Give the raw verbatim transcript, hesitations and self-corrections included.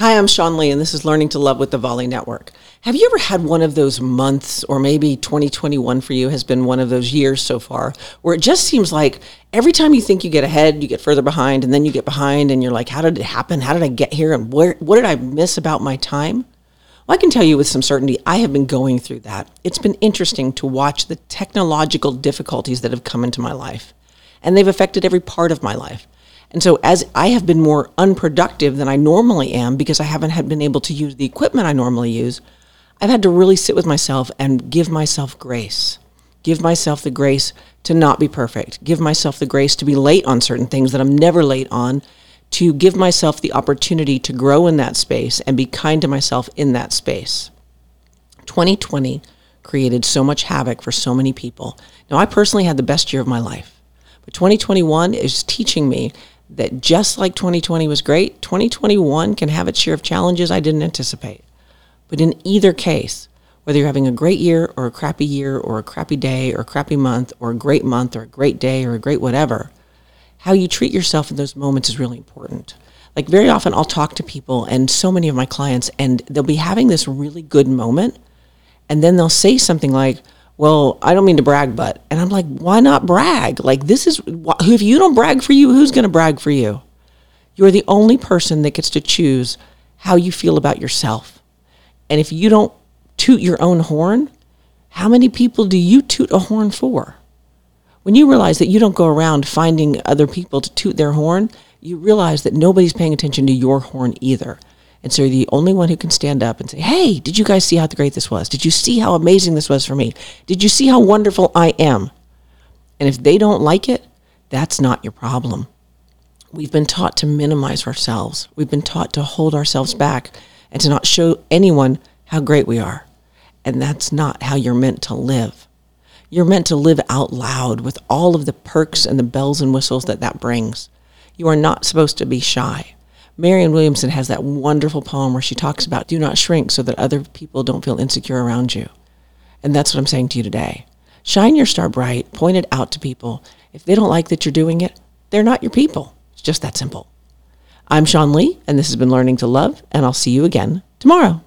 Hi, I'm Sean Lee, and this is Learning to Love with the Volley Network. Have you ever had one of those months, or maybe twenty twenty-one for you has been one of those years so far, where it just seems like every time you think you get ahead, you get further behind, and then you get behind, and you're like, how did it happen? How did I get here? And where, what did I miss about my time? Well, I can tell you with some certainty, I have been going through that. It's been interesting to watch the technological difficulties that have come into my life, and they've affected every part of my life. And so as I have been more unproductive than I normally am because I haven't had been able to use the equipment I normally use, I've had to really sit with myself and give myself grace. Give myself the grace to not be perfect. Give myself the grace to be late on certain things that I'm never late on. To give myself the opportunity to grow in that space and be kind to myself in that space. twenty twenty created so much havoc for so many people. Now, I personally had the best year of my life. But twenty twenty-one is teaching me that just like twenty twenty was great, twenty twenty-one can have its share of challenges I didn't anticipate. But in either case, whether you're having a great year or a crappy year or a crappy day or a crappy month or a great month or a great day or a great whatever, how you treat yourself in those moments is really important. Like very often I'll talk to people and so many of my clients and they'll be having this really good moment and then they'll say something like, well, I don't mean to brag, but, and I'm like, why not brag? Like this is, wh- if you don't brag for you, who's going to brag for you? You're the only person that gets to choose how you feel about yourself. And if you don't toot your own horn, how many people do you toot a horn for? When you realize that you don't go around finding other people to toot their horn, you realize that nobody's paying attention to your horn either. And so you're the only one who can stand up and say, hey, did you guys see how great this was? Did you see how amazing this was for me? Did you see how wonderful I am? And if they don't like it, that's not your problem. We've been taught to minimize ourselves. We've been taught to hold ourselves back and to not show anyone how great we are. And that's not how you're meant to live. You're meant to live out loud with all of the perks and the bells and whistles that that brings. You are not supposed to be shy. Marianne Williamson has that wonderful poem where she talks about do not shrink so that other people don't feel insecure around you. And that's what I'm saying to you today. Shine your star bright, point it out to people. If they don't like that you're doing it, they're not your people. It's just that simple. I'm Sean Lee, and this has been Learning to Love, and I'll see you again tomorrow.